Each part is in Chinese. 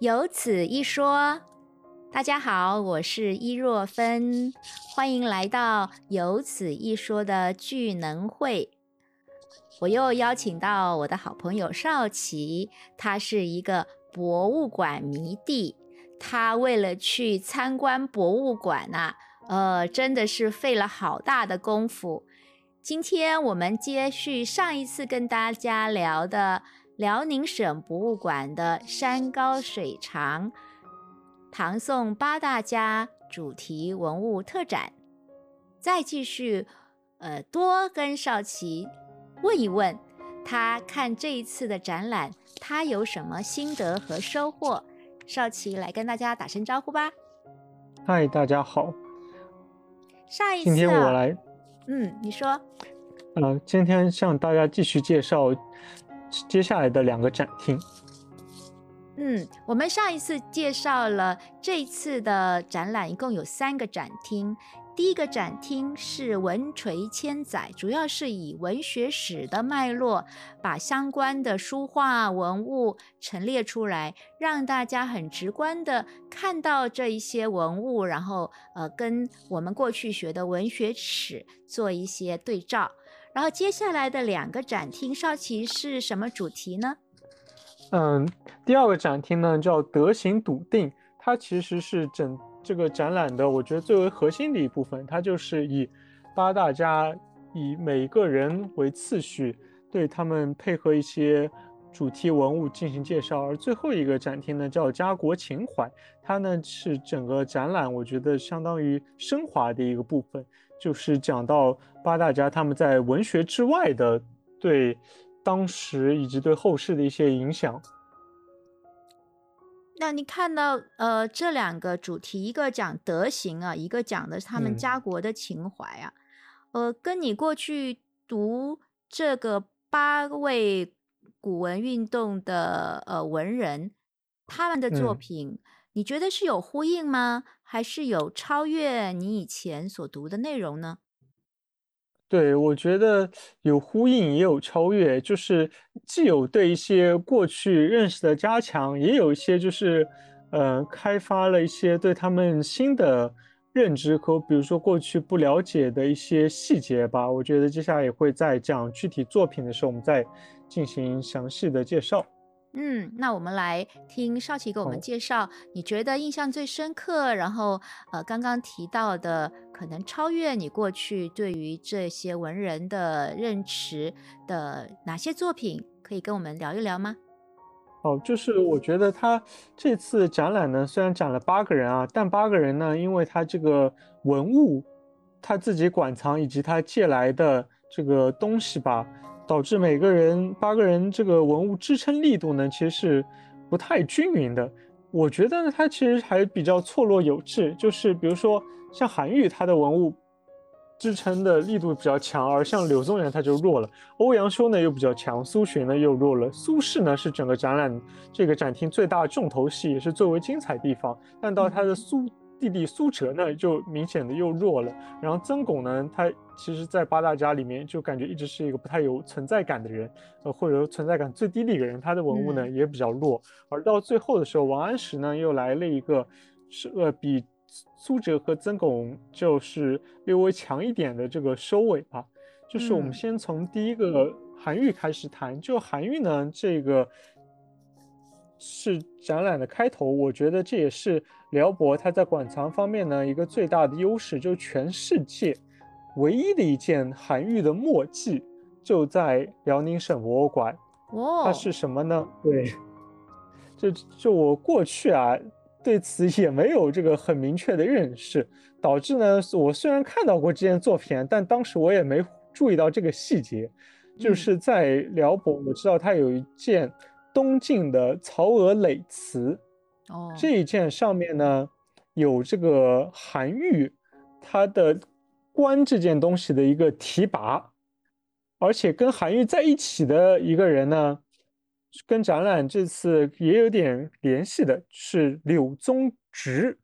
有此一说，大家好，我是伊若芬，欢迎来到有此一说的聚能会。我又邀请到我的好朋友少奇，他是一个博物馆迷弟，他为了去参观博物馆真的是费了好大的功夫。今天我们接续上一次跟大家聊的辽宁省博物馆的山高水长唐宋八大家主题文物特展，再继续多跟少奇问一问他看这一次的展览他有什么心得和收获。少奇来跟大家打声招呼吧。嗨，大家好。上一次今天我来你说今天向大家继续介绍接下来的两个展厅。我们上一次介绍了这次的展览一共有三个展厅。第一个展厅是文垂千载，主要是以文学史的脉络把相关的书画文物陈列出来，让大家很直观的看到这一些文物，然后跟我们过去学的文学史做一些对照。然后接下来的两个展厅，少奇是什么主题呢？第二个展厅呢叫德行笃定，它其实是整这个展览的我觉得最为核心的一部分。它就是以八大家以每个人为次序，对他们配合一些主题文物进行介绍。而最后一个展厅呢叫家国情怀，它呢是整个展览我觉得相当于升华的一个部分，就是讲到八大家他们在文学之外的对当时以及对后世的一些影响。那你看到这两个主题，一个讲德行一个讲的是他们家国的情怀跟你过去读这个八位古文运动的文人他们的作品你觉得是有呼应吗？还是有超越你以前所读的内容呢？对，我觉得有呼应也有超越，就是既有对一些过去认识的加强，也有一些就是开发了一些对他们新的认知和比如说过去不了解的一些细节吧。我觉得接下来也会在讲具体作品的时候我们再进行详细的介绍。那我们来听少奇给我们介绍你觉得印象最深刻，然后刚刚提到的可能超越你过去对于这些文人的认识的哪些作品，可以跟我们聊一聊吗？好，就是我觉得他这次展览呢虽然展了八个人但八个人呢因为他这个文物他自己馆藏以及他借来的这个东西吧，导致每个人八个人这个文物支撑力度呢其实是不太均匀的。我觉得呢它其实还比较错落有致，就是比如说像韩愈他的文物支撑的力度比较强，而像柳宗元他就弱了，欧阳修呢又比较强，苏洵呢又弱了，苏轼呢是整个展览这个展厅最大重头戏也是最为精彩的地方，但到他的弟弟苏辙呢就明显的又弱了。然后曾巩呢他其实在八大家里面就感觉一直是一个不太有存在感的人，或者存在感最低的一个人，他的文物呢也比较弱。而到最后的时候王安石呢又来了一个是比苏辙和曾巩就是略微强一点的这个收尾吧。就是我们先从第一个韩愈开始谈。就韩愈呢这个是展览的开头，我觉得这也是辽博它在馆藏方面呢一个最大的优势，就全世界唯一的一件韩愈的墨迹就在辽宁省博物馆。它是什么呢？对，就我过去对此也没有这个很明确的认识，导致呢我虽然看到过这件作品，但当时我也没注意到这个细节。就是在辽博我知道它有一件东晋的曹娥诔词，这一件上面呢有这个韩愈他的观这件东西的一个提拔，而且跟韩愈在一起的一个人呢跟展览这次也有点联系的是柳宗直。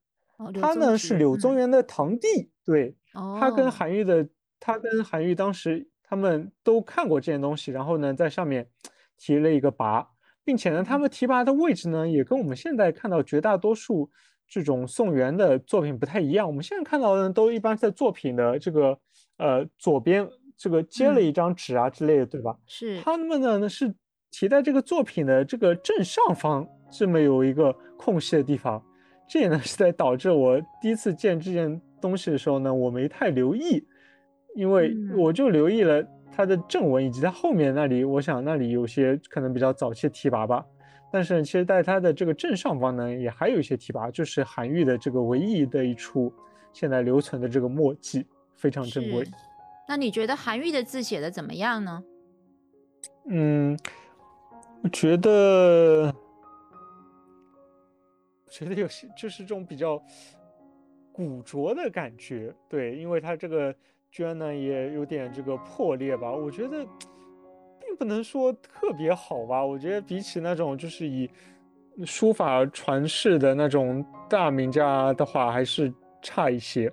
他呢是柳宗元的堂弟。对，他跟韩愈当时他们都看过这件东西，然后呢在上面提了一个拔，并且呢，他们提拔的位置呢，也跟我们现在看到绝大多数这种宋元的作品不太一样。我们现在看到的都一般在作品的这个左边这个接了一张纸啊之类的，对吧？是。他们呢是提在这个作品的这个正上方这么有一个空隙的地方，这也呢是在导致我第一次见这件东西的时候呢，我没太留意，因为我就留意了它的正文以及它后面那里，我想那里有些可能比较早期提拔吧。但是其实在它的这个正上方呢，也还有一些提拔，就是韩愈的这个唯一的一处现在留存的这个墨迹，非常珍贵。那你觉得韩愈的字写的怎么样呢？我觉得有些就是这种比较古拙的感觉，对，因为它这个绢呢也有点这个破裂吧，我觉得并不能说特别好吧。我觉得比起那种就是以书法传世的那种大名家的话，还是差一些。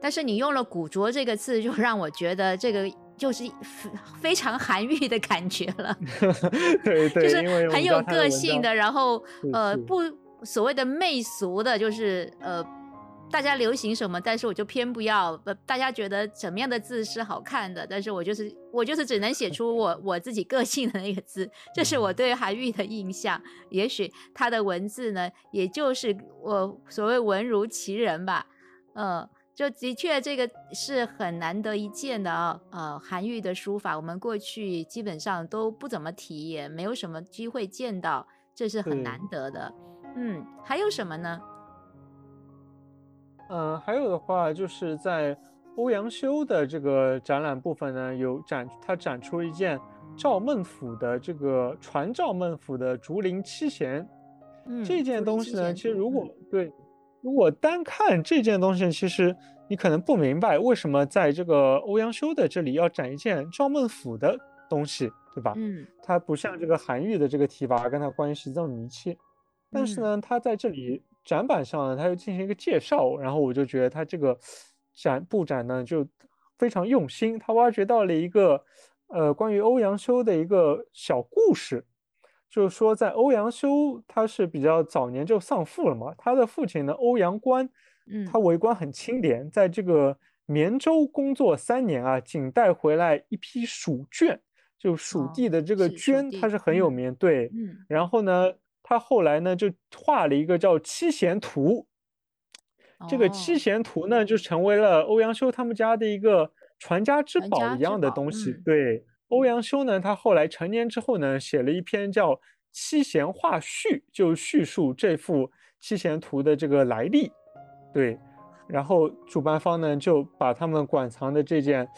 但是你用了古拙这个字，就让我觉得这个就是非常韩愈的感觉了。对对，就是很有个性的，然后不所谓的媚俗的，就是大家流行什么，但是我就偏不要。大家觉得什么样的字是好看的，但是我就是只能写出我自己个性的那个字，这是我对韩愈的印象。也许他的文字呢，也就是我所谓文如其人吧。就的确这个是很难得一见的啊。韩愈的书法，我们过去基本上都不怎么提，也没有什么机会见到，这是很难得的。还有什么呢？还有的话就是在欧阳修的这个展览部分呢，他展出一件赵孟俯的这个传赵孟俯的竹林七贤。这件东西呢，其实如果单看这件东西，其实你可能不明白为什么在这个欧阳修的这里要展一件赵孟俯的东西，对吧？他不像这个韩愈的这个提拔跟他关系这么密切，但是呢，他在这里展板上呢，他又进行一个介绍，然后我就觉得他这个布展呢就非常用心，他挖掘到了一个关于欧阳修的一个小故事，就是说在欧阳修他是比较早年就丧父了嘛，他的父亲呢欧阳观，他为官很清廉，在这个绵州工作3年啊，仅带回来一批蜀绢，就蜀地的这个绢他是很有名，对。然后呢他后来呢就画了一个叫七贤图，这个七贤图呢就成为了欧阳修他们家的一个传家之宝一样的东西。对，欧阳修呢他后来成年之后呢写了一篇叫七贤画序，就叙述这幅七贤图的这个来历，对。然后主办方呢就把他们馆藏的这件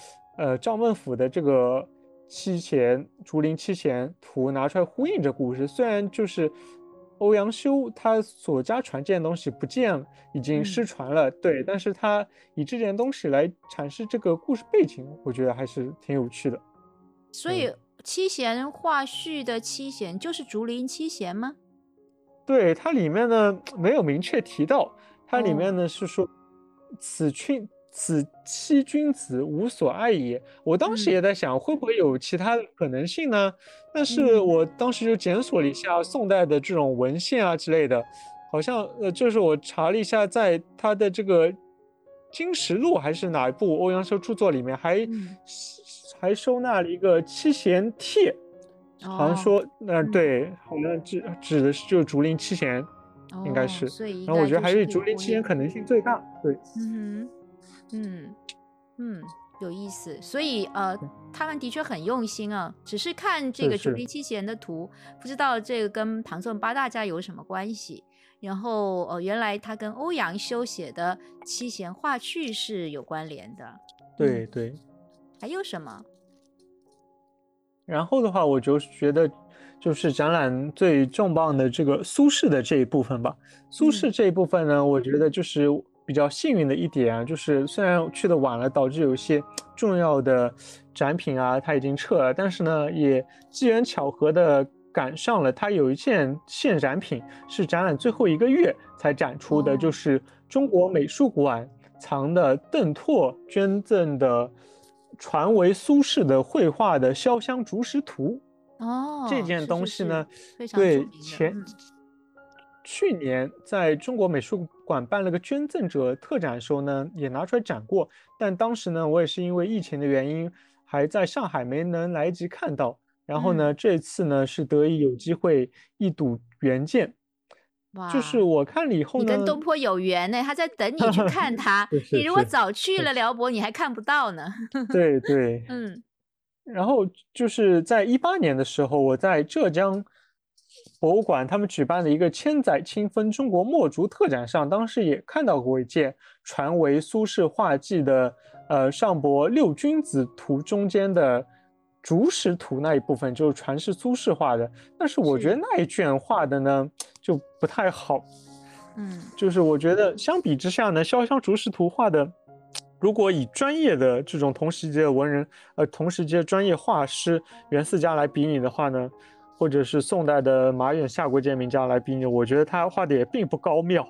赵孟俯的这个七贤竹林七贤图拿出来呼应这故事，虽然就是欧阳修他所家传这件东西不见了，已经失传了，对，但是他以这件东西来阐释这个故事背景，我觉得还是挺有趣的。所以七贤画序的七贤就是竹林七贤吗？对，它里面呢没有明确提到，它里面呢是说此七君子无所爱也。我当时也在想会不会有其他的可能性呢，但是我当时就检索了一下宋代的这种文献啊之类的，好像就是我查了一下，在他的这个《金石录》还是哪一部欧阳修著作里面还收纳了一个七贤帖，好像说对，好像指的是就竹林七贤，应该是。然后我觉得还是竹林七贤可能性最大，对。有意思。所以他们的确很用心啊，只是看这个竹林七贤的图，不知道这个跟唐宋八大家有什么关系。然后原来他跟欧阳修写的七贤画序是有关联的。对对。还有什么？然后的话，我就觉得就是展览最重磅的这个苏轼的这一部分吧。苏轼这一部分呢，我觉得就是比较幸运的一点啊，就是虽然去的晚了，导致有一些重要的展品啊它已经撤了，但是呢也机缘巧合的赶上了它有一件现展品是展览最后一个月才展出的，就是中国美术馆藏的邓拓捐赠的传为苏轼的绘画的《潇湘竹石图》。哦，这件东西呢，是对，去年在中国美术馆办了个捐赠者特展的时候呢，也拿出来展过。但当时呢，我也是因为疫情的原因，还在上海没能来及看到。然后呢，这次呢是得以有机会一睹原件。哇！就是我看了以后呢，你跟东坡有缘呢，他在等你去看他。你如果早去了辽博，你还看不到呢。对对，嗯。然后就是在2018年的时候，我在浙江博物馆他们举办的一个千载清风中国墨竹特展上，当时也看到过一件传为苏轼画记的上博六君子图中间的竹石图那一部分，就是传是苏轼画的，但是我觉得那一卷画的呢就不太好，嗯，就是我觉得相比之下呢，潇湘竹石图画的，如果以专业的这种同时期的文人，同时期的专业画师袁四家来比拟的话呢，或者是宋代的马远、夏国建名家来比拟，我觉得他画的也并不高妙，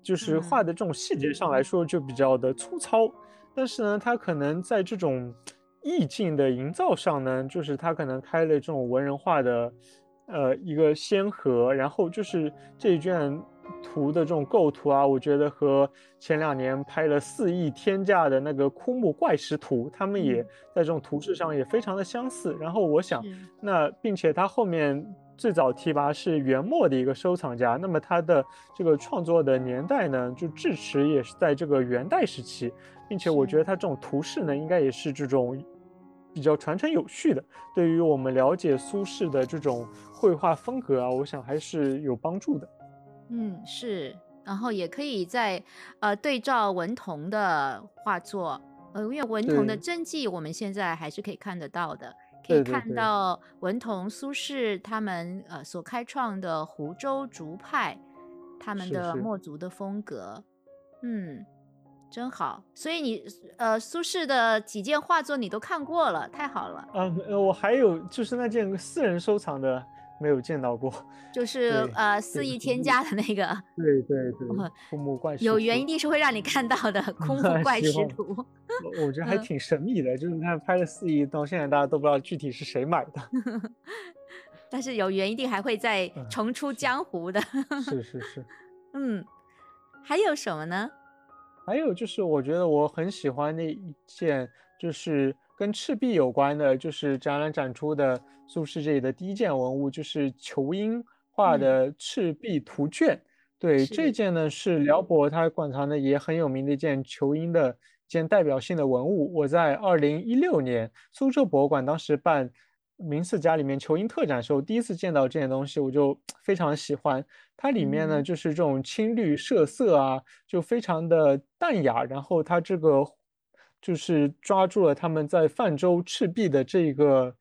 就是画的这种细节上来说就比较的粗糙，但是呢，他可能在这种意境的营造上呢，就是他可能开了这种文人画的，一个先河，然后就是这一卷图的这种构图啊，我觉得和前2年拍了4亿天价的那个枯木怪石图，他们也在这种图式上也非常的相似。然后我想，那并且他后面最早提拔是元末的一个收藏家，那么他的这个创作的年代呢，就至迟也是在这个元代时期，并且我觉得他这种图式呢，应该也是这种比较传承有序的，对于我们了解苏轼的这种绘画风格啊，我想还是有帮助的。嗯，是，然后也可以在对照文同的画作，因为文同的真迹我们现在还是可以看得到的，可以看到文同、苏轼他们所开创的湖州竹派，他们的墨竹的风格，是是，嗯，真好。所以你苏轼的几件画作你都看过了，太好了。我还有就是那件私人收藏的。没有见到过，就是4亿天价的那个，对对对，枯木怪石图，有缘一定是会让你看到的枯木怪石图。我觉得还挺神秘的，就是你看拍了4亿，到现在大家都不知道具体是谁买的，但是有缘一定还会再重出江湖的。是是是，嗯，还有什么呢？还有就是我觉得我很喜欢那一件，就是跟赤壁有关的，就是展览展出的苏轼这里的第一件文物，就是仇英画的《赤壁图卷》。对，这件呢是辽博他馆藏的也很有名的一件仇英的一件代表性的文物。我在2016年苏州博物馆当时办明四家里面仇英特展的时候，第一次见到这件东西，我就非常喜欢它。里面呢就是这种青绿设色啊，就非常的淡雅，然后它这个就是抓住了他们在泛舟赤壁的这个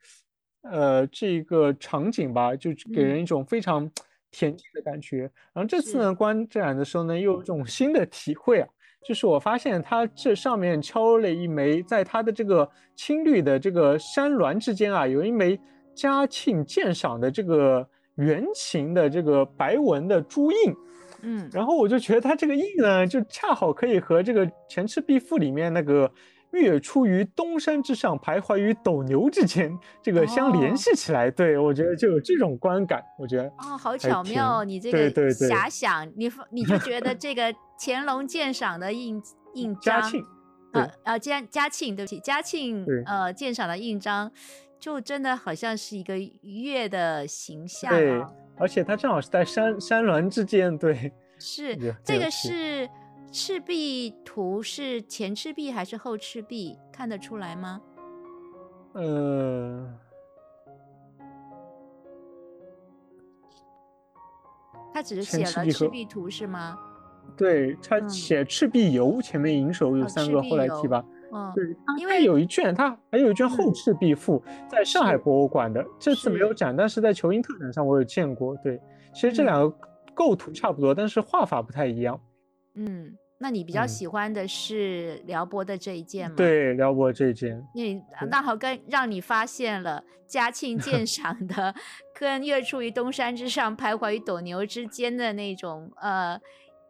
场景吧，就给人一种非常恬静的感觉。然后这次呢观展的时候呢，又有一种新的体会啊，就是我发现它这上面敲了一枚，在它的这个青绿的这个山峦之间啊，有一枚嘉庆鉴赏的这个圆形的这个白纹的朱印。嗯，然后我就觉得它这个印呢，就恰好可以和这个《前赤壁赋》里面那个月出于东山之上，徘徊于斗牛之前，这个相联系起来。对，我觉得就有这种观感。我觉得好巧妙，你这个遐想，你就觉得这个乾隆鉴赏的印章，嘉庆，嘉庆，对不起，嘉庆鉴赏的印章，就真的好像是一个月的形象。对，而且它正好是在山峦之间。对，是这个是赤壁图，是前赤壁还是后赤壁，看得出来吗？他只是写了赤壁图是吗？对，他写赤壁游，前面引首有3个，后来提拔。对，因为有一卷，它还有一卷后赤壁赋，在上海博物馆的，这次没有展，但是在仇英特展上我有见过。对，其实这2个构图差不多，但是画法不太一样。嗯，那你比较喜欢的是辽博的这一件吗？对，辽博这一件。那好，让你发现了嘉庆鉴赏的跟月出于东山之上，徘徊于斗牛之间的那种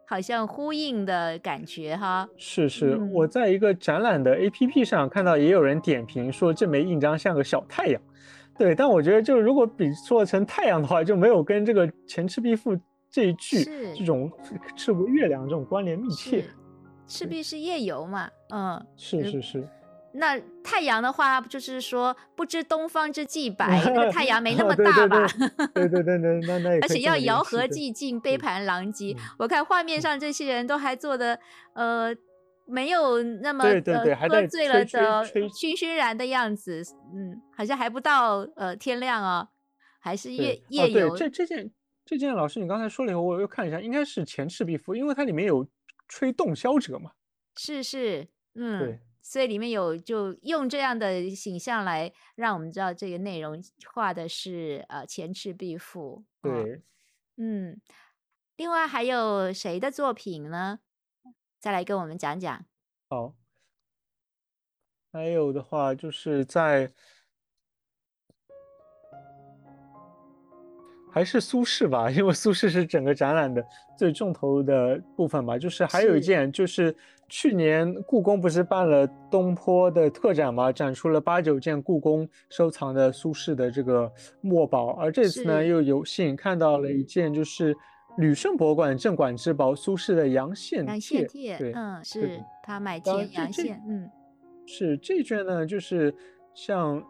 好像呼应的感觉哈。是是，我在一个展览的 APP 上看到也有人点评说这枚印章像个小太阳，对，但我觉得就是如果比做成太阳的话，就没有跟这个前赤壁赋这一句这种赤国月亮这种关联密切。赤壁是夜游嘛，嗯，是是是。那太阳的话就是说不知东方之既白，那个太阳没那么大吧。对对对对，那也而且要遥和寂静，杯盘狼藉。我看画面上这些人都还做的没有那么喝醉了的醺醺然的样子，嗯，好像还不到天亮哦，还是夜游。对，这件老师你刚才说了以后，我又看一下，应该是前赤壁赋，因为它里面有吹洞箫者嘛。是是，嗯，对。所以里面有就用这样的形象来让我们知道这个内容画的是前赤壁赋。对，嗯，另外还有谁的作品呢？再来跟我们讲讲。好，还有的话就是在还是苏轼吧，因为苏轼是整个展览的最重头的部分吧。就是还有一件，就是去年故宫不是办了东坡的特展嘛，展出了8、9件故宫收藏的苏轼的这个墨宝，而这次呢又有幸看到了一件，就是吕胜博物馆镇馆之宝苏轼的洋线帖。对，嗯，是他买件洋线，嗯，是这卷呢，就是像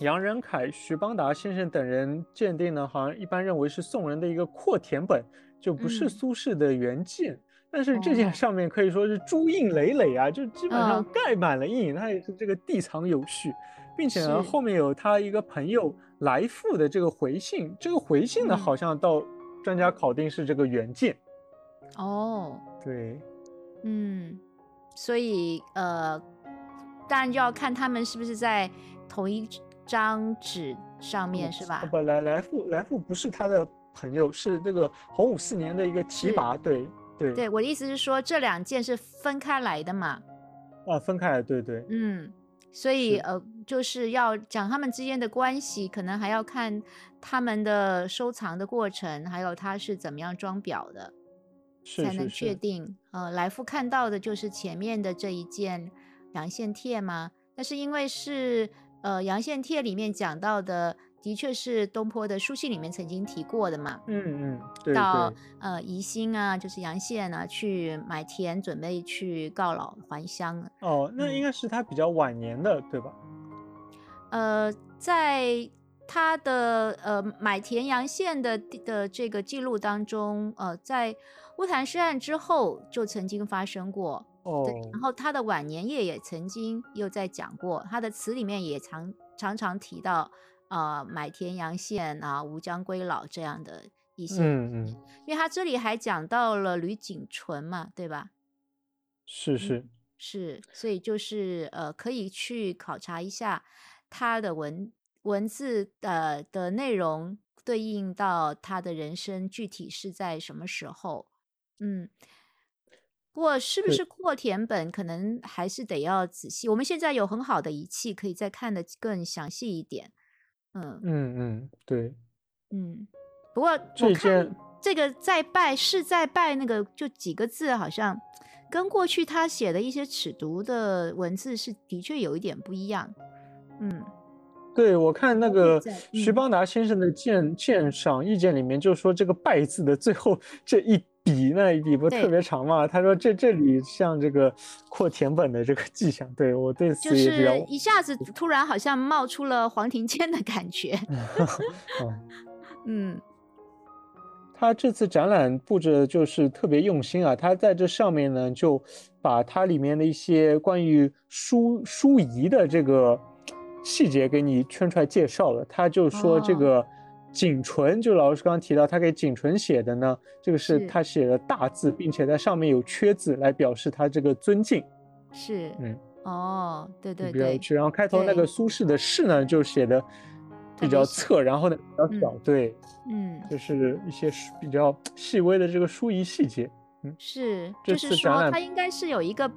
杨仁凯、徐邦达先生等人鉴定呢，好像一般认为是宋人的一个扩填本，就不是苏轼的原件。但是这件上面可以说是珠印累累啊，就基本上盖满了印，它也是这个地藏有序，并且呢后面有他一个朋友来复的这个回信，这个回信呢好像到专家考定是这个原件。哦，对，嗯，所以当然就要看他们是不是在同一张纸上面，是吧？不，来复不是他的朋友，是这个洪武4年的一个提拔。对对对，我的意思是说这两件是分开来的嘛。啊，分开来，对对，嗯，所以就是要讲他们之间的关系，可能还要看他们的收藏的过程，还有他是怎么样装裱的，是是是，才能确定。来复看到的就是前面的这一件洋线帖吗？但是因为是洋线帖里面讲到的，的确是东坡的书信里面曾经提过的嘛。嗯嗯，对对。到宜兴啊，就是洋线啊，去买田，准备去告老还乡。哦，那应该是他比较晚年的，对吧？在他的买田洋线的这个记录当中，在乌坛诗案之后就曾经发生过。对，然后他的晚年也曾经又在讲过，他的词里面也常常提到买田洋线啊，吾将归老这样的一些，嗯嗯，因为他这里还讲到了吕景淳嘛，对吧？是是，嗯，是，所以就是可以去考察一下他的文字的内容对应到他的人生具体是在什么时候，嗯。不过是不是扩填本可能还是得要仔细，我们现在有很好的仪器可以再看得更详细一点。嗯嗯嗯，对，嗯，不过我看这个再拜是再拜那个就几个字好像跟过去他写的一些尺牍的文字是的确有一点不一样。嗯，对，我看那个徐邦达先生的鉴赏意见里面就说这个拜字的最后这一笔那一笔不特别长嘛，他说这里像这个扩填本的这个迹象。对，我对此也比较，就是一下子突然好像冒出了黄庭坚的感觉。嗯，他这次展览布置就是特别用心啊，他在这上面呢就把它里面的一些关于书仪的这个细节给你圈出来介绍了。他就说这个景淳，就老师刚刚提到他给景淳写的呢，这个是他写的大字，并且在上面有缺字来表示他这个尊敬。是，嗯，哦，对对对。然后开头那个苏轼的轼呢，就写的比较侧，然后呢比较小，对，嗯，就是一些比较细微的这个书仪细节。嗯，是，就是说他应该是有一个，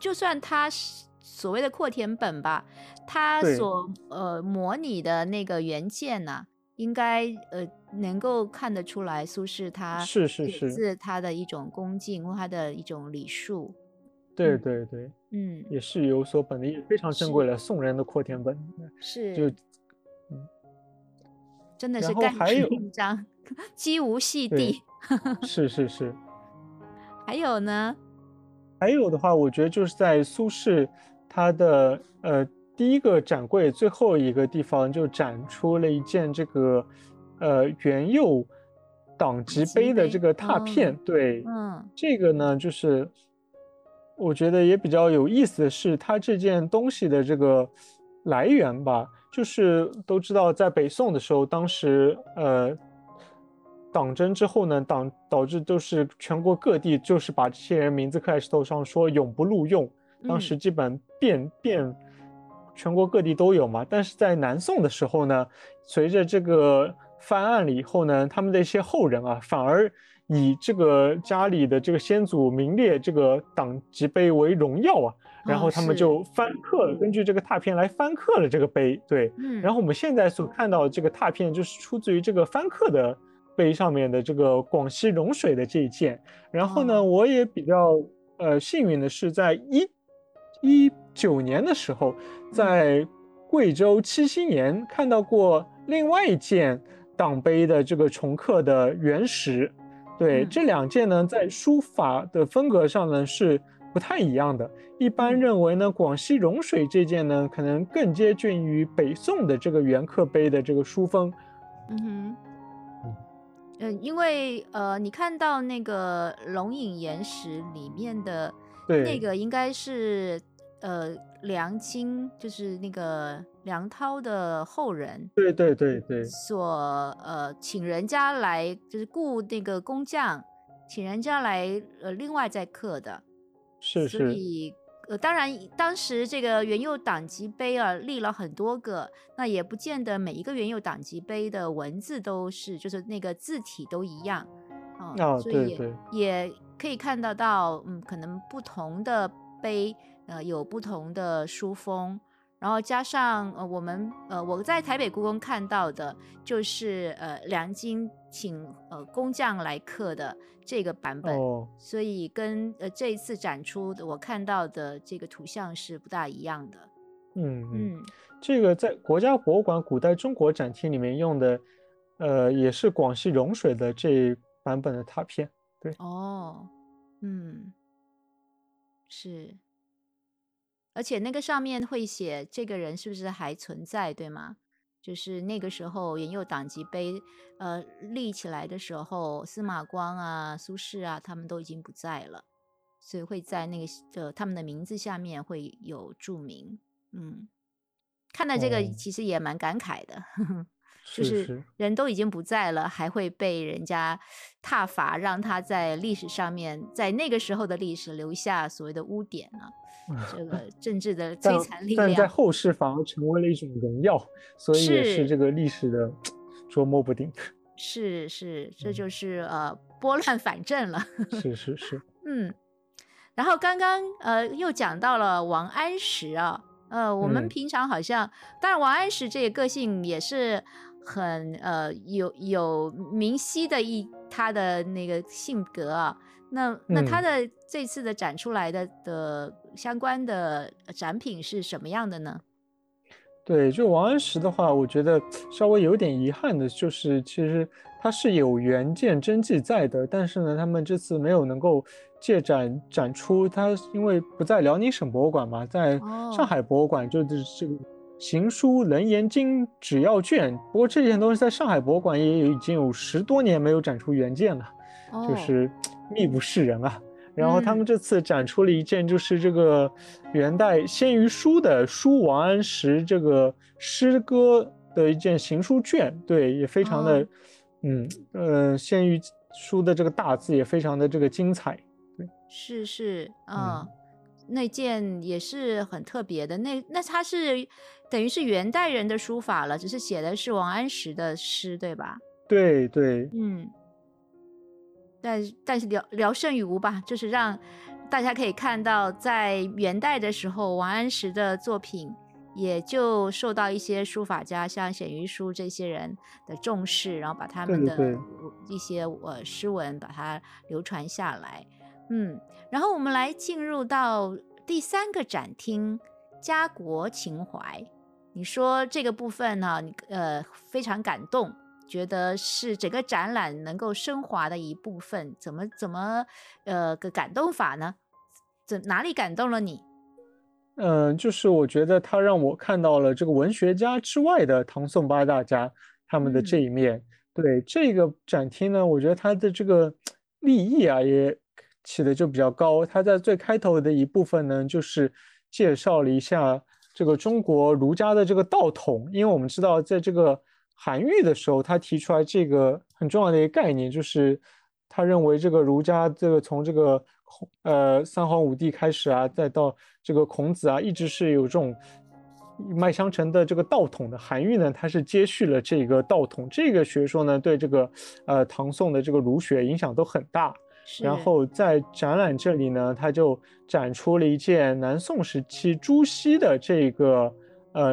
就算他是所谓的扩填本吧，他所模拟的那个原件呢，应该能够看得出来苏轼他是他的一种恭敬或他的一种礼数。对对对，嗯，也是有所本的，也非常珍贵了，宋人的扩填本是就真的是干净印章，几无细地是是是。还有呢，还有的话我觉得就是在苏轼他的第一个展柜最后一个地方就展出了一件这个元佑党籍碑的这个拓片，对，嗯，这个呢就是我觉得也比较有意思的是它这件东西的这个来源吧，就是都知道在北宋的时候，当时党争之后呢，导致都是全国各地就是把这些人名字刻在石头上，说永不录用，当时基本遍全国各地都有嘛。但是在南宋的时候呢，随着这个翻案了以后呢，他们的一些后人啊，反而以这个家里的这个先祖名列这个党籍碑为荣耀啊，然后他们就翻刻了，根据这个拓片来翻刻了这个碑，对，然后我们现在所看到这个拓片就是出自于这个翻刻的碑上面的这个广西融水的这一件。然后呢，我也比较幸运的是，在19年的时候，在贵州七星岩看到过另外一件党碑的这个重刻的原石。对，这两件呢，在书法的风格上呢是不太一样的。一般认为呢，广西融水这件呢，可能更接近于北宋的这个元刻碑的这个书风。嗯哼。因为你看到那个龙隐岩石里面的那个应该是梁清，就是那个梁涛的后人，对对对对，所请人家来，就是雇那个工匠，请人家来另外再刻的，是是。所以当然当时这个元佑党籍碑啊立了很多个，那也不见得每一个元佑党籍碑的文字都是就是那个字体都一样，所以 也可以看得到，可能不同的碑有不同的书风。然后加上我在台北故宫看到的就是梁京请工匠来刻的这个版本，所以跟这一次展出的我看到的这个图像是不大一样的。这个在国家博物馆古代中国展厅里面用的，也是广西融水的这版本的拓片。对，是。而且那个上面会写这个人是不是还存在，对吗？就是那个时候元佑党籍碑立起来的时候，司马光啊、苏轼啊他们都已经不在了，所以会在那个他们的名字下面会有注明。看到这个其实也蛮感慨的，就是人都已经不在了，还会被人家挞伐，让他在历史上面，在那个时候的历史留下所谓的污点啊，这个政治的摧残力量，但在后世反而成为了一种荣耀，所以也是这个历史的捉摸不定。是是，这就是拨乱反正了。是是是。然后刚刚又讲到了王安石啊，我们平常好像，当然王安石这个个性也是很有明晰的他的那个性格啊，那他的这次的展出来的相关的展品是什么样的呢？对，就王安石的话，我觉得稍微有点遗憾的就是，其实他是有原件真迹在的，但是呢，他们这次没有能够借展出。他因为不在辽宁省博物馆嘛，在上海博物馆，就是这个行书楞严经指要卷。不过这件东西在上海博物馆也已经有10多年没有展出原件了，就是密不示人啊。然后他们这次展出了一件，就是这个元代鲜于书的书王安石这个诗歌的一件行书卷，对，也非常的，鲜于书的这个大字也非常的这个精彩，对，是是，那件也是很特别的，那它是等于是元代人的书法了，只是写的是王安石的诗，对吧？对对，但是聊胜于无吧，就是让大家可以看到，在元代的时候，王安石的作品也就受到一些书法家，像鲜于书这些人的重视，然后把他们的一些诗文把它流传下来。然后我们来进入到第三个展厅家国情怀，你说这个部分呢、非常感动，觉得是整个展览能够升华的一部分，怎么个感动法呢？哪里感动了你？就是我觉得他让我看到了这个文学家之外的唐宋八大家他们的这一面。对这个展厅呢，我觉得他的这个立意啊也起的就比较高。他在最开头的一部分呢，就是介绍了一下这个中国儒家的这个道统，因为我们知道在这个韩愈的时候，他提出来这个很重要的一个概念，就是他认为这个儒家这个从这个三皇五帝开始啊，再到这个孔子啊，一直是有这种一脉相承的这个道统的。韩愈呢，他是接续了这个道统这个学说呢，对这个唐宋的这个儒学影响都很大。然后在展览这里呢，他就展出了一件南宋时期朱熹的这个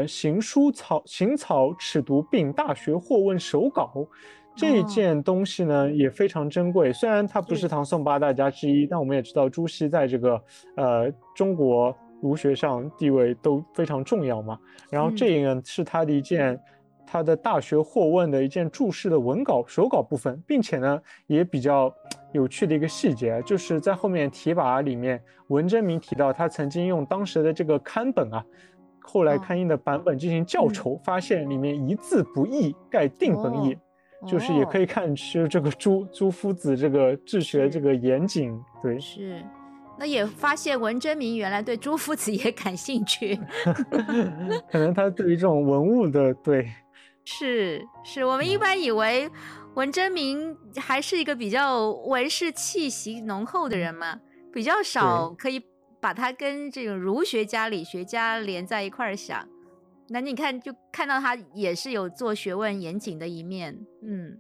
行草尺牍并大学或问手稿这件东西呢也非常珍贵。虽然它不是唐宋八大家之一，但我们也知道朱熹在这个中国儒学上地位都非常重要嘛。然后这个是他的一件、他的大学或问的一件注释的文稿手稿部分，并且呢也比较有趣的一个细节，就是在后面题跋里面，文征明提到他曾经用当时的这个刊本啊，后来刊印的版本进行校筹，发现里面一字不易，盖定本矣。就是也可以看出这个朱夫子这个治学这个严谨。对，是。那也发现文征明原来对朱夫子也感兴趣，可能他对于这种文物的对。是我们一般以为文征明还是一个比较文士气息浓厚的人嘛，比较少可以把他跟这种儒学家理学家连在一块儿想，那你看就看到他也是有做学问严谨的一面。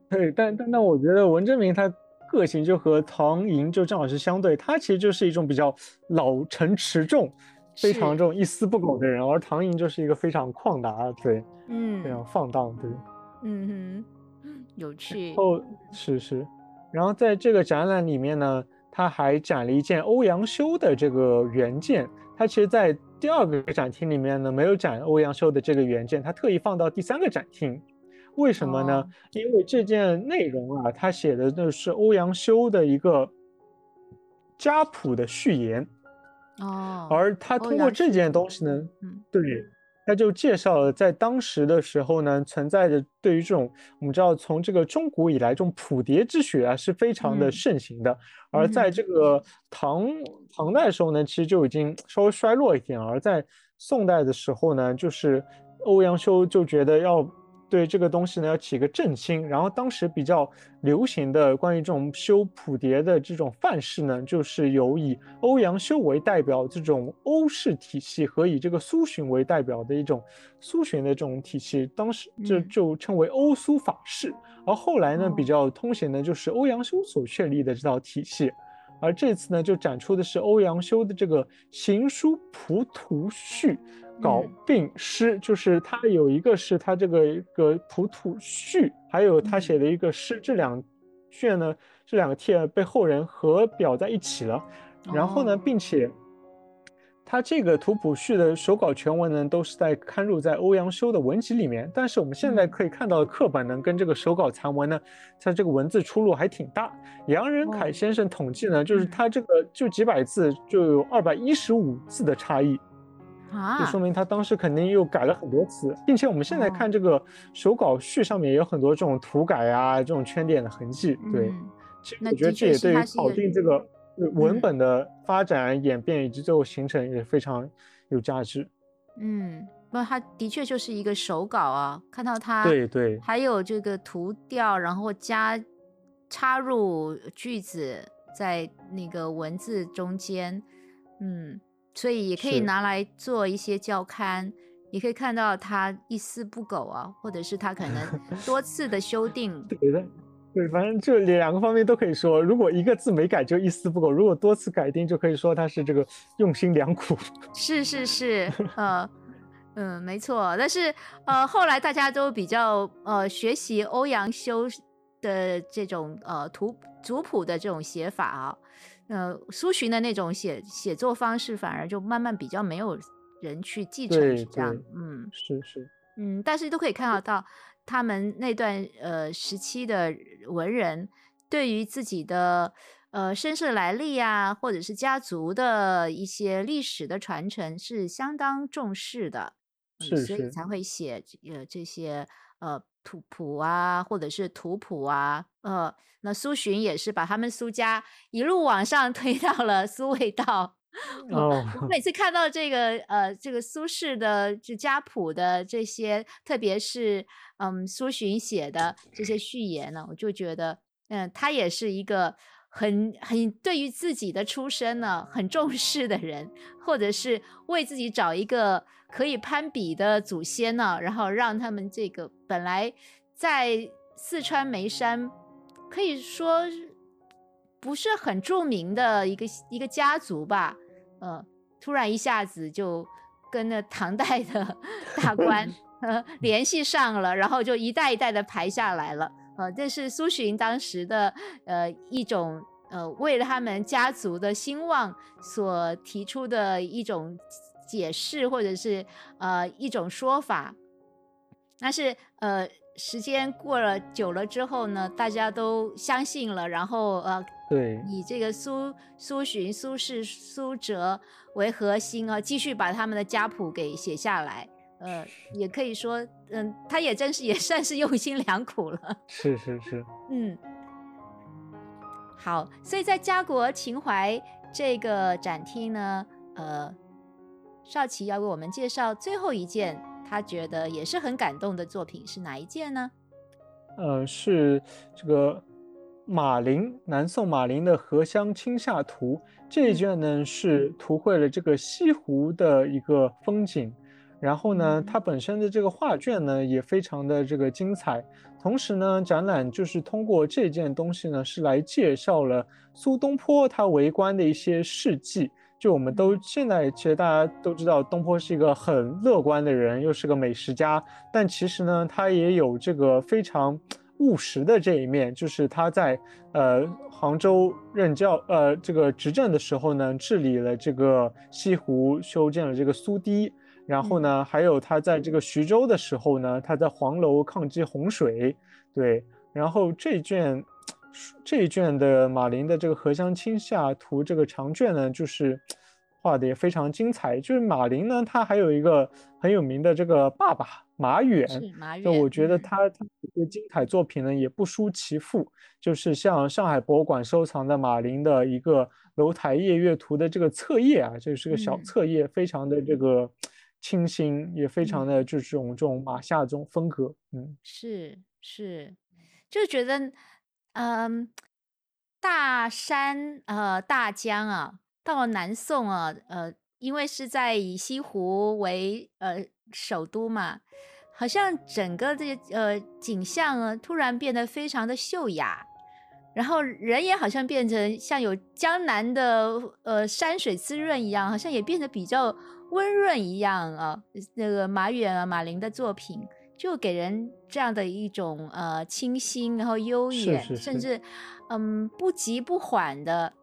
对，但我觉得文征明他个性就和唐寅就正好是相对，他其实就是一种比较老成持重，非常这种一丝不苟的人，而唐寅就是一个非常旷达，对，非常放荡，对，有趣。然后在这个展览里面呢，他还展了一件欧阳修的这个原件，他其实在第二个展厅里面呢没有展欧阳修的这个原件，他特意放到第三个展厅。为什么呢？因为这件内容啊，他写的就是欧阳修的一个家谱的序言。而他通过这件东西呢，对，他就介绍了在当时的时候呢存在着对于这种我们知道从这个中古以来这种谱牒之学啊是非常的盛行的，而在这个唐代的时候呢其实就已经稍微衰落一点，而在宋代的时候呢就是欧阳修就觉得要对这个东西呢要起个振兴，然后当时比较流行的关于这种修谱牒的这种范式呢，就是有以欧阳修为代表这种欧式体系和以这个苏洵为代表的一种苏洵的这种体系，当时就称为欧苏法式。而后来呢比较通行的就是欧阳修所确立的这套体系，而这次呢就展出的是欧阳修的这个行书谱图序稿并诗，就是他有一个是他这个一个谱图序，还有他写的一个诗，这两卷呢这两个帖被后人合表在一起了。然后呢并且他这个图谱序的手稿全文呢都是在刊入在欧阳修的文集里面，但是我们现在可以看到的课本呢跟这个手稿残文呢它这个文字出入还挺大。杨仁凯先生统计呢，就是他这个就几百字就有215字的差异，就说明他当时肯定又改了很多词，并且我们现在看这个手稿序上面也有很多这种涂改啊这种圈点的痕迹。对，其实我觉得这也对于考定这个文本的发展演变以及最后形成也非常有价值。不，它的确就是一个手稿啊，看到它对还有这个涂调，然后加插入句子在那个文字中间，所以也可以拿来做一些教刊，也可以看到它一丝不苟啊，或者是它可能多次的修订。对，反正这两个方面都可以说，如果一个字没改就一丝不苟，如果多次改定就可以说它是这个用心良苦。是没错。但是后来大家都比较学习欧阳修的这种族谱的这种写法啊，苏洵的那种写作方式反而就慢慢比较没有人去继承，是这样。嗯，是。嗯，但是都可以看到他们那段时期的文人对于自己的身世来历啊，或者是家族的一些历史的传承是相当重视的，是，所以才会写这些图谱啊，或者是图谱啊，那苏洵也是把他们苏家一路往上推到了苏味道。我每次看到这个苏轼的这家谱的这些，特别是苏洵写的这些序言呢，我就觉得他也是一个很对于自己的出身呢很重视的人，或者是为自己找一个可以攀比的祖先呢，然后让他们这个本来在四川眉山可以说不是很著名的一个家族吧，突然一下子就跟那唐代的大官联系上了，然后就一代一代的排下来了。这是苏洵当时的一种为了他们家族的兴旺所提出的一种解释，或者是一种说法。但是时间过了久了之后呢，大家都相信了，然后对，以这个苏洵、苏轼、苏辙为核心继续把他们的家谱给写下来。也可以说，他也真是也算是用心良苦了。是。嗯，好，所以在家国情怀这个展厅呢，邵琦要为我们介绍最后一件他觉得也是很感动的作品是哪一件呢？是这个马麟，南宋马麟的《荷香清夏图》这一卷呢，是图绘了这个西湖的一个风景。然后呢，它本身的这个画卷呢也非常的这个精彩，同时呢，展览就是通过这件东西呢，是来介绍了苏东坡他为官的一些事迹。就我们都现在其实大家都知道，东坡是一个很乐观的人，又是个美食家，但其实呢，他也有这个非常务实的这一面，就是他在杭州任教这个执政的时候呢，治理了这个西湖，修建了这个苏堤。然后呢，还有他在这个徐州的时候呢，他在黄楼抗击洪水。对，然后这一卷的马麟的这个《荷香清夏图》这个长卷呢，就是画的也非常精彩。就是马麟呢，他还有一个很有名的这个爸爸马远，就我觉得他的精彩作品呢也不输其父，就是像上海博物馆收藏的马麟的一个《楼台夜月图》的这个册页啊，这是个小册页，非常的这个。清新，也非常的就是这种马夏这种风格。嗯，是，就觉得大山大江啊，到了南宋啊，因为是在以西湖为首都嘛，好像整个这景象啊，突然变得非常的秀雅，然后人也好像变成像有江南的山水滋润一样，好像也变得比较温润一样啊。那个马远啊、马麟的作品就给人这样的一种清新，然后悠远，是甚至不急不缓的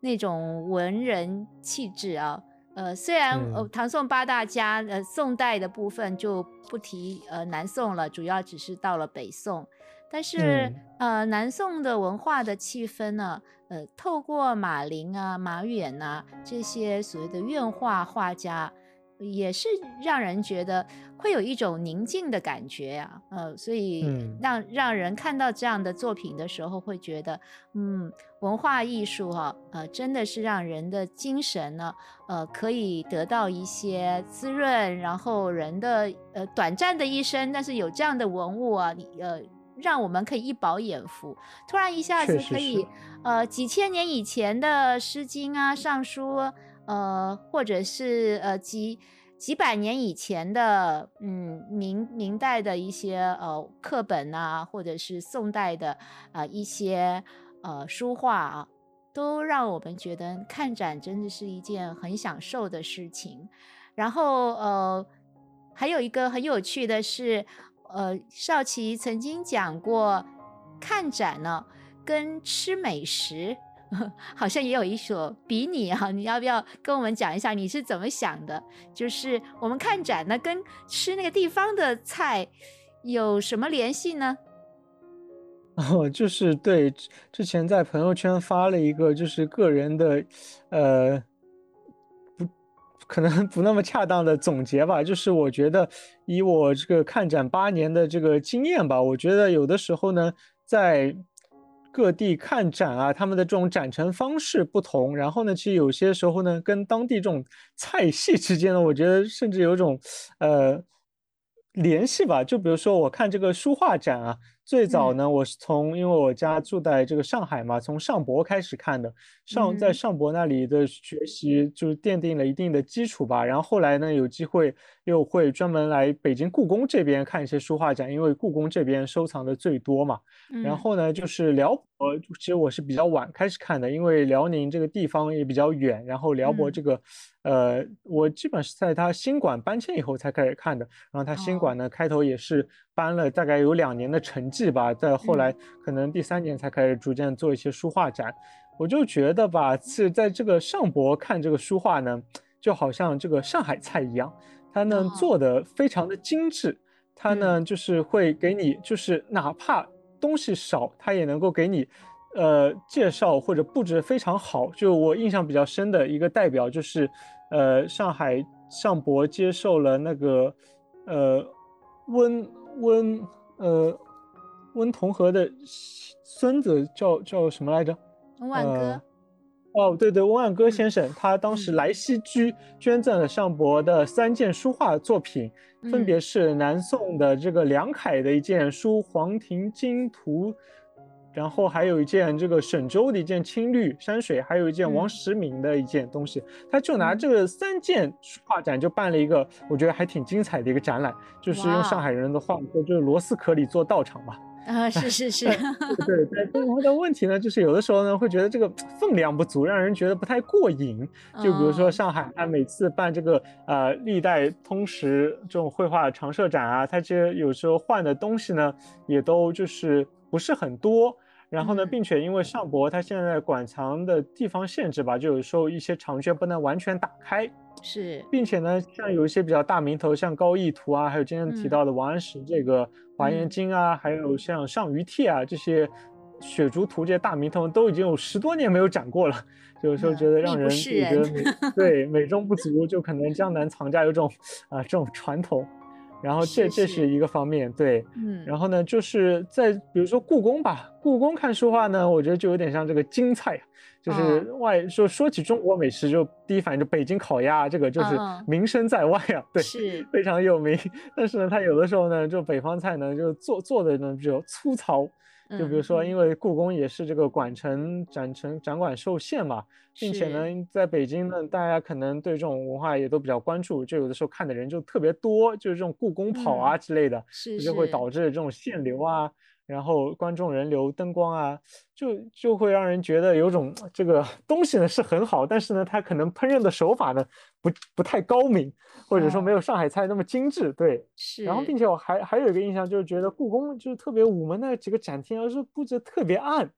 那种文人气质啊。虽然唐宋八大家宋代的部分就不提南宋了，主要只是到了北宋，但是南宋的文化的气氛呢，透过马麟啊、马远啊这些所谓的院画家，也是让人觉得会有一种宁静的感觉啊。所以让人看到这样的作品的时候，会觉得，文化艺术啊，真的是让人的精神呢，可以得到一些滋润。然后人的短暂的一生，但是有这样的文物啊，让我们可以一饱眼福，突然一下子可以几千年以前的诗经啊、尚书，或者是几百年以前的明代的一些课本啊，或者是宋代的一些书画啊，都让我们觉得看展真的是一件很享受的事情。然后还有一个很有趣的是，邵琦曾经讲过，看展呢跟吃美食好像也有一所比拟啊，你要不要跟我们讲一下你是怎么想的？就是我们看展呢，跟吃那个地方的菜有什么联系呢？哦，就是对，之前在朋友圈发了一个，就是个人的，可能不那么恰当的总结吧，就是我觉得以我这个看展8年的这个经验吧，我觉得有的时候呢，在各地看展啊，他们的这种展陈方式不同，然后呢，其实有些时候呢，跟当地这种菜系之间呢，我觉得甚至有一种联系吧。就比如说我看这个书画展啊，最早呢，我是因为我家住在这个上海嘛，从上博开始看的，在上博那里的学习就是奠定了一定的基础吧。然后后来呢，有机会又会专门来北京故宫这边看一些书画展，因为故宫这边收藏的最多嘛。然后呢，就是辽博，其实我是比较晚开始看的，因为辽宁这个地方也比较远，然后辽博这个，我基本是在他新馆搬迁以后才开始看的。然后他新馆呢，开头也是搬了大概有2年的成绩吧，在后来可能第3年才开始逐渐做一些书画展。我就觉得吧，是在这个上博看这个书画呢，就好像这个上海菜一样，它呢做的非常的精致，它呢就是会给你，就是哪怕东西少，它也能够给你介绍或者布置非常好。就我印象比较深的一个代表就是上海上博接受了那个温同和的孙子叫什么来着？温万歌。哦，对对，温万歌先生，他当时来西居捐赠了上博的3件书画作品，分别是南宋的这个梁楷的一件书《黄庭经图》，然后还有一件这个沈周的一件青绿山水，还有一件王时明的一件东西。他就拿这个3件书画展就办了一个我觉得还挺精彩的一个展览，就是用上海人的话说就是螺丝壳里做道场嘛。是是是。对对对。然后的问题呢，就是有的时候呢会觉得这个分量不足，让人觉得不太过瘾。就比如说上海他每次办这个历代通识这种绘画常设展啊，他其实有时候换的东西呢也都就是不是很多。然后呢，并且因为上博它现在馆藏的地方限制吧，就有时候一些场卷不能完全打开，是，并且呢，像有一些比较大名头，像高逸图啊，还有今天提到的王安石这个《华严经》啊，还有像上虞帖啊这些雪竹图这些大名头都已经有10多年没有展过了，有时候觉得让人觉得对美中不足，就可能江南藏家有种这种传统。然后这是一个方面，对，然后呢，就是在比如说故宫吧，故宫看书画呢，我觉得就有点像这个京菜，就是说起中国美食，就第一反应就北京烤鸭，这个就是名声在外啊，对，是非常有名。但是呢，它有的时候呢，就北方菜呢，就做的呢比较粗糙。就比如说，因为故宫也是这个展馆受限嘛，并且呢，在北京呢，大家可能对这种文化也都比较关注，就有的时候看的人就特别多，就是这种故宫跑啊之类的，就会导致这种限流啊，然后观众人流、灯光啊，就会让人觉得有种这个东西呢是很好，但是呢，它可能烹饪的手法呢不太高明，或者说没有上海菜那么精致，对。是。然后，并且我还有一个印象，就是觉得故宫就是特别午门那几个展厅，而是布置特别暗，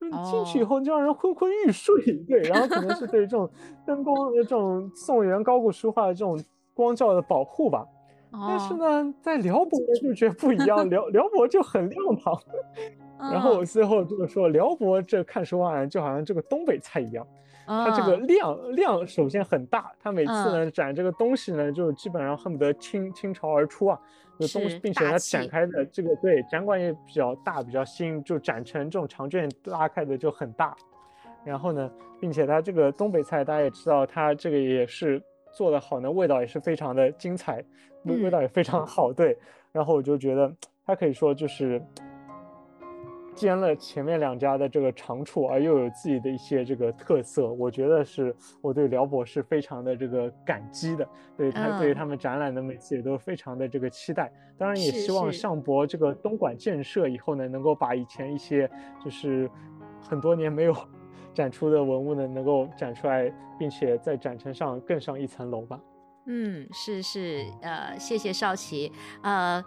进去以后就让人昏昏欲睡，对。然后可能是对这种灯光、这种宋元高古书画的这种光照的保护吧。但是呢，在辽博就觉得不一样，辽博就很亮堂。然后我最后就说，辽博这看书画就好像这个东北菜一样，它这个量首先很大，它每次呢展这个东西呢，就基本上恨不得倾巢而出啊，有东西，并且它展开的这个对展馆也比较大，比较新，就展成这种长卷拉开的就很大。然后呢，并且它这个东北菜大家也知道，它这个也是做的好呢，味道也是非常的精彩，味道也非常好，对。然后我就觉得它可以说就是兼了前面2家的这个长处，而又有自己的一些这个特色。我觉得是我对辽博是非常的这个感激的，对对于他们展览的每次也都非常的这个期待。当然也希望上博这个东馆建设以后呢，能够把以前一些就是很多年没有展出的文物呢，能够展出来，并且在展陈上更上一层楼吧。是是，谢谢少奇，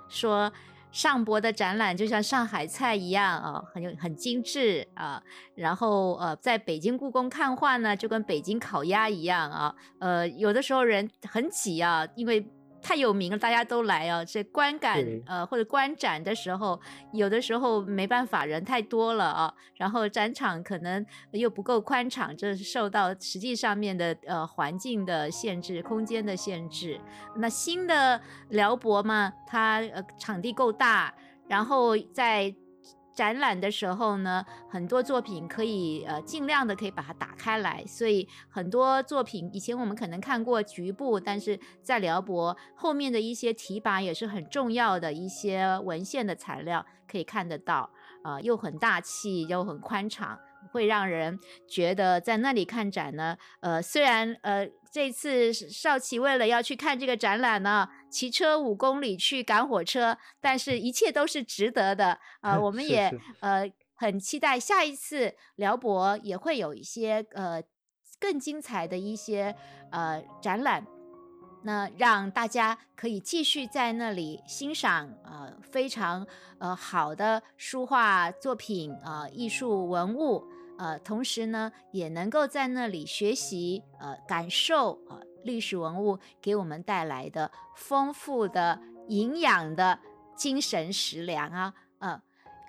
说上博的展览就像上海菜一样啊，很精致啊。然后在北京故宫看画呢，就跟北京烤鸭一样啊。有的时候人很挤啊，因为太有名了，大家都来啊。这观感或者观展的时候，有的时候没办法，人太多了啊。然后展场可能又不够宽敞，这是受到实际上面的环境的限制、空间的限制。那新的辽博嘛，它场地够大，然后在展览的时候呢，很多作品可以尽量的可以把它打开来，所以很多作品以前我们可能看过局部，但是在辽博后面的一些提拔也是很重要的一些文献的材料可以看得到，又很大气又很宽敞，会让人觉得在那里看展呢，虽然这次少奇为了要去看这个展览呢，骑车5公里去赶火车，但是一切都是值得的。我们也是很期待下一次辽博也会有一些更精彩的一些展览，那让大家可以继续在那里欣赏非常好的书画作品、艺术文物。同时呢，也能够在那里学习、感受历史文物给我们带来的丰富的、营养的精神食粮啊！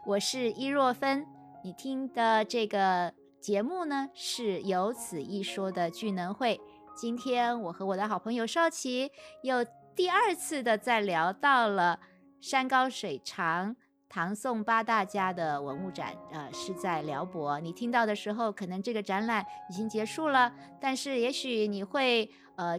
我是伊若芬，你听的这个节目呢，是有此一说的聚能会。今天我和我的好朋友少奇又第二次的在聊到了山高水长。唐宋八大家的文物展是在辽博，你听到的时候可能这个展览已经结束了，但是也许你会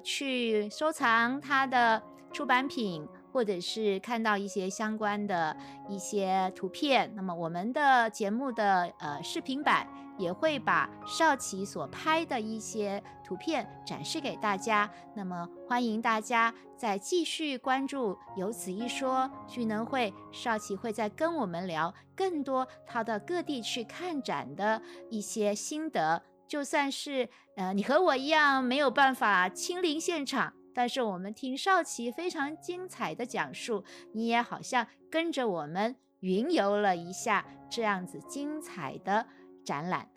去收藏它的出版品，或者是看到一些相关的一些图片。那么我们的节目的视频版也会把少奇所拍的一些图片展示给大家，那么欢迎大家再继续关注有此一说聚能会，少奇会再跟我们聊更多他的各地去看展的一些心得，就算是你和我一样没有办法亲临现场，但是我们听少奇非常精彩的讲述，你也好像跟着我们云游了一下这样子精彩的展览。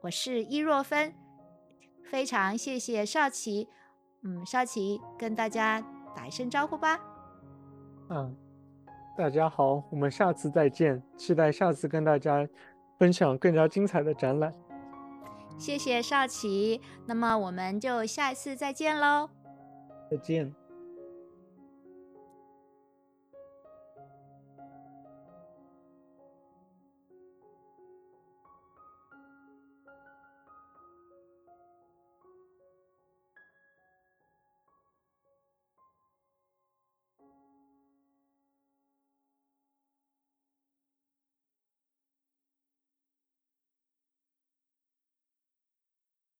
我是伊若芬，非常谢谢少奇。少奇跟大家打一声招呼吧。大家好，我们下次再见，期待下次跟大家分享更加精彩的展览。谢谢少奇，那么我们就下一次再见喽。再见。